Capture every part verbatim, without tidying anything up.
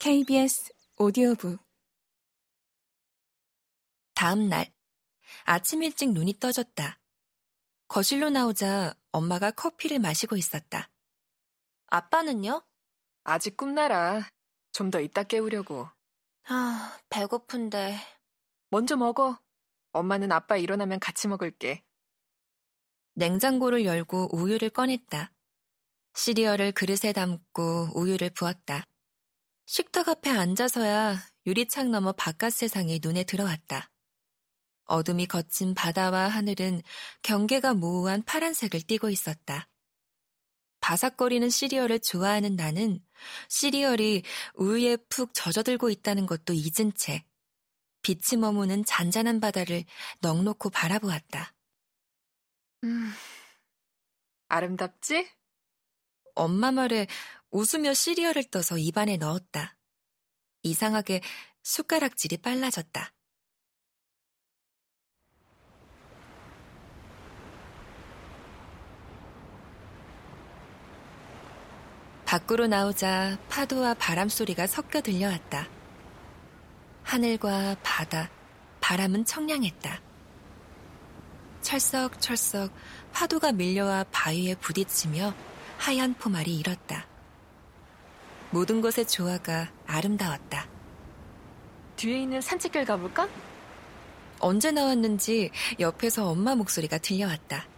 케이비에스 오디오북. 다음 날 아침 일찍 눈이 떠졌다. 거실로 나오자 엄마가 커피를 마시고 있었다. 아빠는요? 아직 꿈나라. 좀 더 이따 깨우려고. 아, 배고픈데. 먼저 먹어. 엄마는 아빠 일어나면 같이 먹을게. 냉장고를 열고 우유를 꺼냈다. 시리얼을 그릇에 담고 우유를 부었다. 식탁 앞에 앉아서야 유리창 너머 바깥 세상이 눈에 들어왔다. 어둠이 거친 바다와 하늘은 경계가 모호한 파란색을 띠고 있었다. 바삭거리는 시리얼을 좋아하는 나는 시리얼이 우유에 푹 젖어들고 있다는 것도 잊은 채 빛이 머무는 잔잔한 바다를 넋놓고 바라보았다. 음, 아름답지? 엄마 말에 웃으며 시리얼을 떠서 입안에 넣었다. 이상하게 숟가락질이 빨라졌다. 밖으로 나오자 파도와 바람 소리가 섞여 들려왔다. 하늘과 바다, 바람은 청량했다. 철썩철썩 파도가 밀려와 바위에 부딪히며 하얀 포말이 일었다. 모든 것의 조화가 아름다웠다. 뒤에 있는 산책길 가볼까? 언제 나왔는지 옆에서 엄마 목소리가 들려왔다.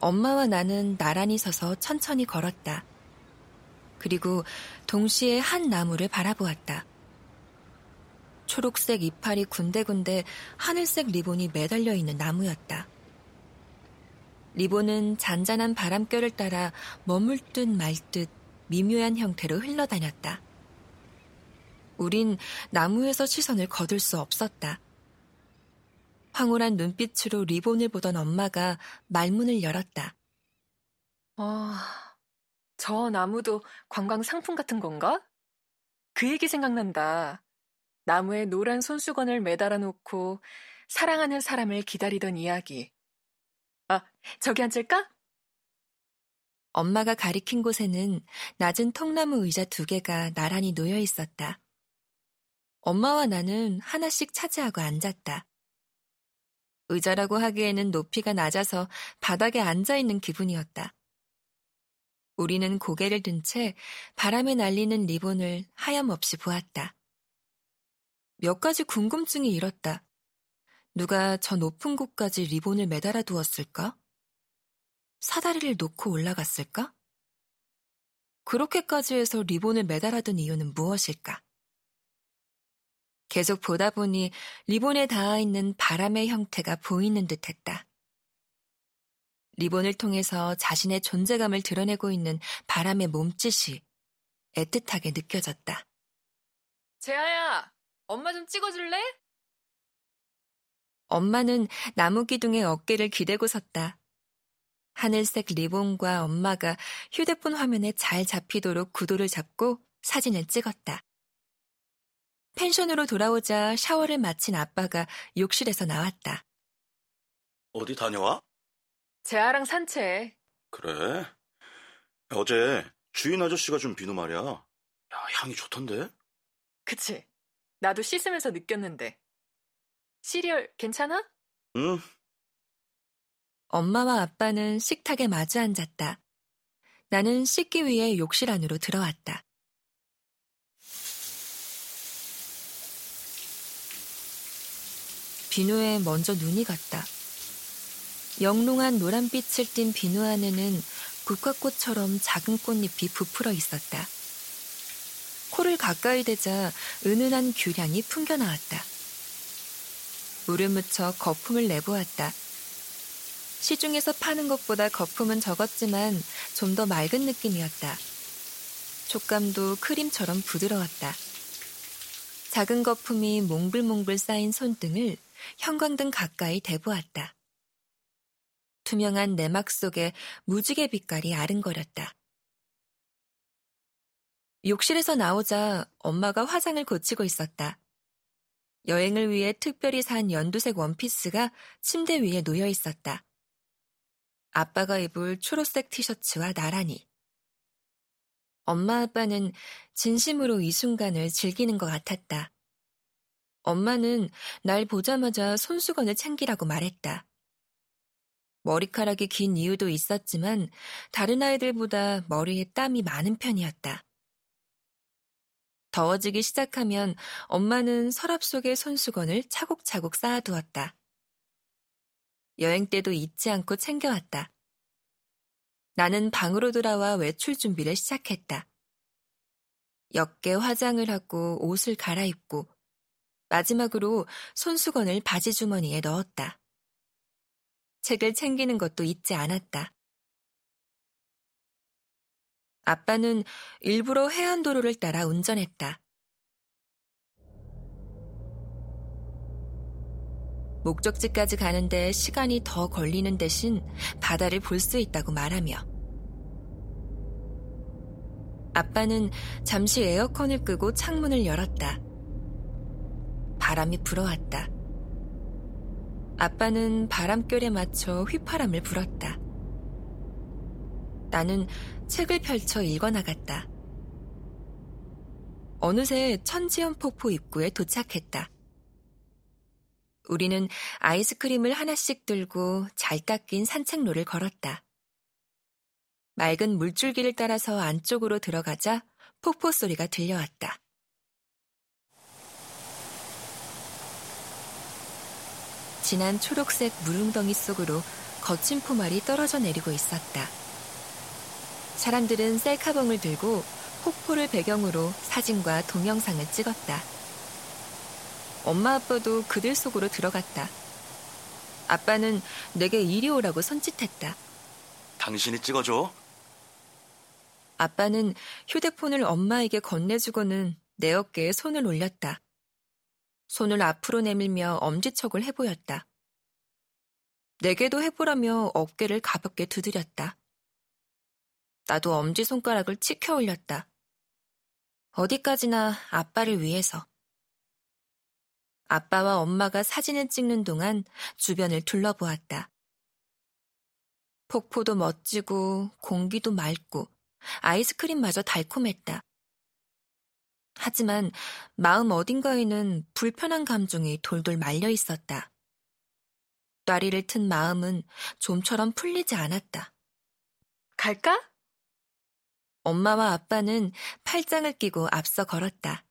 엄마와 나는 나란히 서서 천천히 걸었다. 그리고 동시에 한 나무를 바라보았다. 초록색 이파리 군데군데 하늘색 리본이 매달려 있는 나무였다. 리본은 잔잔한 바람결을 따라 머물듯 말듯 미묘한 형태로 흘러다녔다. 우린 나무에서 시선을 거둘 수 없었다. 황홀한 눈빛으로 리본을 보던 엄마가 말문을 열었다. 아, 저 나무도 관광 상품 같은 건가? 그 얘기 생각난다. 나무에 노란 손수건을 매달아 놓고 사랑하는 사람을 기다리던 이야기. 아, 저기 앉을까? 엄마가 가리킨 곳에는 낮은 통나무 의자 두 개가 나란히 놓여 있었다. 엄마와 나는 하나씩 차지하고 앉았다. 의자라고 하기에는 높이가 낮아서 바닥에 앉아있는 기분이었다. 우리는 고개를 든 채 바람에 날리는 리본을 하염없이 보았다. 몇 가지 궁금증이 일었다. 누가 저 높은 곳까지 리본을 매달아 두었을까? 사다리를 놓고 올라갔을까? 그렇게까지 해서 리본을 매달아둔 이유는 무엇일까? 계속 보다 보니 리본에 닿아있는 바람의 형태가 보이는 듯했다. 리본을 통해서 자신의 존재감을 드러내고 있는 바람의 몸짓이 애틋하게 느껴졌다. 재하야, 엄마 좀 찍어줄래? 엄마는 나무 기둥에 어깨를 기대고 섰다. 하늘색 리본과 엄마가 휴대폰 화면에 잘 잡히도록 구도를 잡고 사진을 찍었다. 펜션으로 돌아오자 샤워를 마친 아빠가 욕실에서 나왔다. 어디 다녀와? 재하랑 산책. 그래? 어제 주인 아저씨가 준 비누 말이야. 야, 향이 좋던데? 그치? 나도 씻으면서 느꼈는데. 시리얼 괜찮아? 응. 엄마와 아빠는 식탁에 마주 앉았다. 나는 씻기 위해 욕실 안으로 들어왔다. 비누에 먼저 눈이 갔다. 영롱한 노란빛을 띤 비누 안에는 국화꽃처럼 작은 꽃잎이 부풀어 있었다. 코를 가까이 대자 은은한 귤향이 풍겨나왔다. 물을 묻혀 거품을 내보았다. 시중에서 파는 것보다 거품은 적었지만 좀 더 맑은 느낌이었다. 촉감도 크림처럼 부드러웠다. 작은 거품이 몽글몽글 쌓인 손등을 형광등 가까이 대보았다. 투명한 내막 속에 무지개 빛깔이 아른거렸다. 욕실에서 나오자 엄마가 화장을 고치고 있었다. 여행을 위해 특별히 산 연두색 원피스가 침대 위에 놓여 있었다. 아빠가 입을 초록색 티셔츠와 나란히. 엄마 아빠는 진심으로 이 순간을 즐기는 것 같았다. 엄마는 날 보자마자 손수건을 챙기라고 말했다. 머리카락이 긴 이유도 있었지만 다른 아이들보다 머리에 땀이 많은 편이었다. 더워지기 시작하면 엄마는 서랍 속에 손수건을 차곡차곡 쌓아두었다. 여행 때도 잊지 않고 챙겨왔다. 나는 방으로 돌아와 외출 준비를 시작했다. 옅게 화장을 하고 옷을 갈아입고 마지막으로 손수건을 바지 주머니에 넣었다. 책을 챙기는 것도 잊지 않았다. 아빠는 일부러 해안도로를 따라 운전했다. 목적지까지 가는데 시간이 더 걸리는 대신 바다를 볼 수 있다고 말하며. 아빠는 잠시 에어컨을 끄고 창문을 열었다. 바람이 불어왔다. 아빠는 바람결에 맞춰 휘파람을 불었다. 나는 책을 펼쳐 읽어나갔다. 어느새 천지연 폭포 입구에 도착했다. 우리는 아이스크림을 하나씩 들고 잘 닦인 산책로를 걸었다. 맑은 물줄기를 따라서 안쪽으로 들어가자 폭포 소리가 들려왔다. 진한 초록색 물웅덩이 속으로 거친 포말이 떨어져 내리고 있었다. 사람들은 셀카봉을 들고 폭포를 배경으로 사진과 동영상을 찍었다. 엄마 아빠도 그들 속으로 들어갔다. 아빠는 내게 이리 오라고 손짓했다. 당신이 찍어줘. 아빠는 휴대폰을 엄마에게 건네주고는 내 어깨에 손을 올렸다. 손을 앞으로 내밀며 엄지척을 해보였다. 내게도 해보라며 어깨를 가볍게 두드렸다. 나도 엄지손가락을 치켜 올렸다. 어디까지나 아빠를 위해서. 아빠와 엄마가 사진을 찍는 동안 주변을 둘러보았다. 폭포도 멋지고 공기도 맑고 아이스크림마저 달콤했다. 하지만 마음 어딘가에는 불편한 감정이 돌돌 말려 있었다. 똬리를 튼 마음은 좀처럼 풀리지 않았다. 갈까? 엄마와 아빠는 팔짱을 끼고 앞서 걸었다.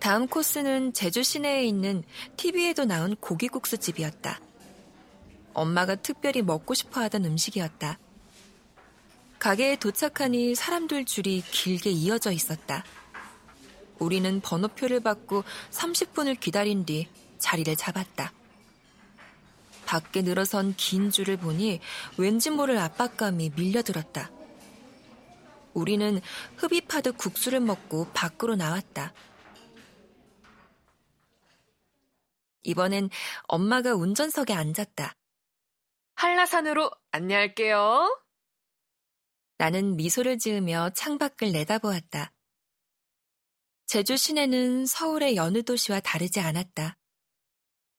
다음 코스는 제주 시내에 있는 티비에도 나온 고기국수 집이었다. 엄마가 특별히 먹고 싶어하던 음식이었다. 가게에 도착하니 사람들 줄이 길게 이어져 있었다. 우리는 번호표를 받고 삼십 분을 기다린 뒤 자리를 잡았다. 밖에 늘어선 긴 줄을 보니 왠지 모를 압박감이 밀려들었다. 우리는 흡입하듯 국수를 먹고 밖으로 나왔다. 이번엔 엄마가 운전석에 앉았다. 한라산으로 안내할게요. 나는 미소를 지으며 창밖을 내다보았다. 제주 시내는 서울의 여느 도시와 다르지 않았다.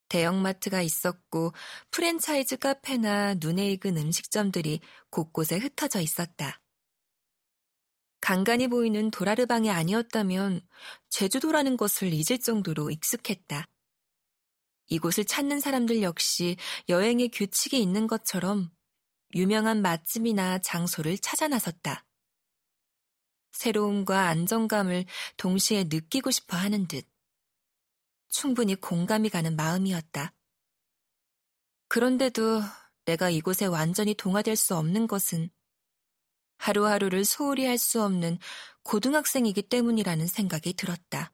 대형마트가 있었고 프랜차이즈 카페나 눈에 익은 음식점들이 곳곳에 흩어져 있었다. 간간이 보이는 도라르방이 아니었다면 제주도라는 것을 잊을 정도로 익숙했다. 이곳을 찾는 사람들 역시 여행의 규칙이 있는 것처럼 유명한 맛집이나 장소를 찾아 나섰다. 새로움과 안정감을 동시에 느끼고 싶어 하는 듯 충분히 공감이 가는 마음이었다. 그런데도 내가 이곳에 완전히 동화될 수 없는 것은 하루하루를 소홀히 할 수 없는 고등학생이기 때문이라는 생각이 들었다.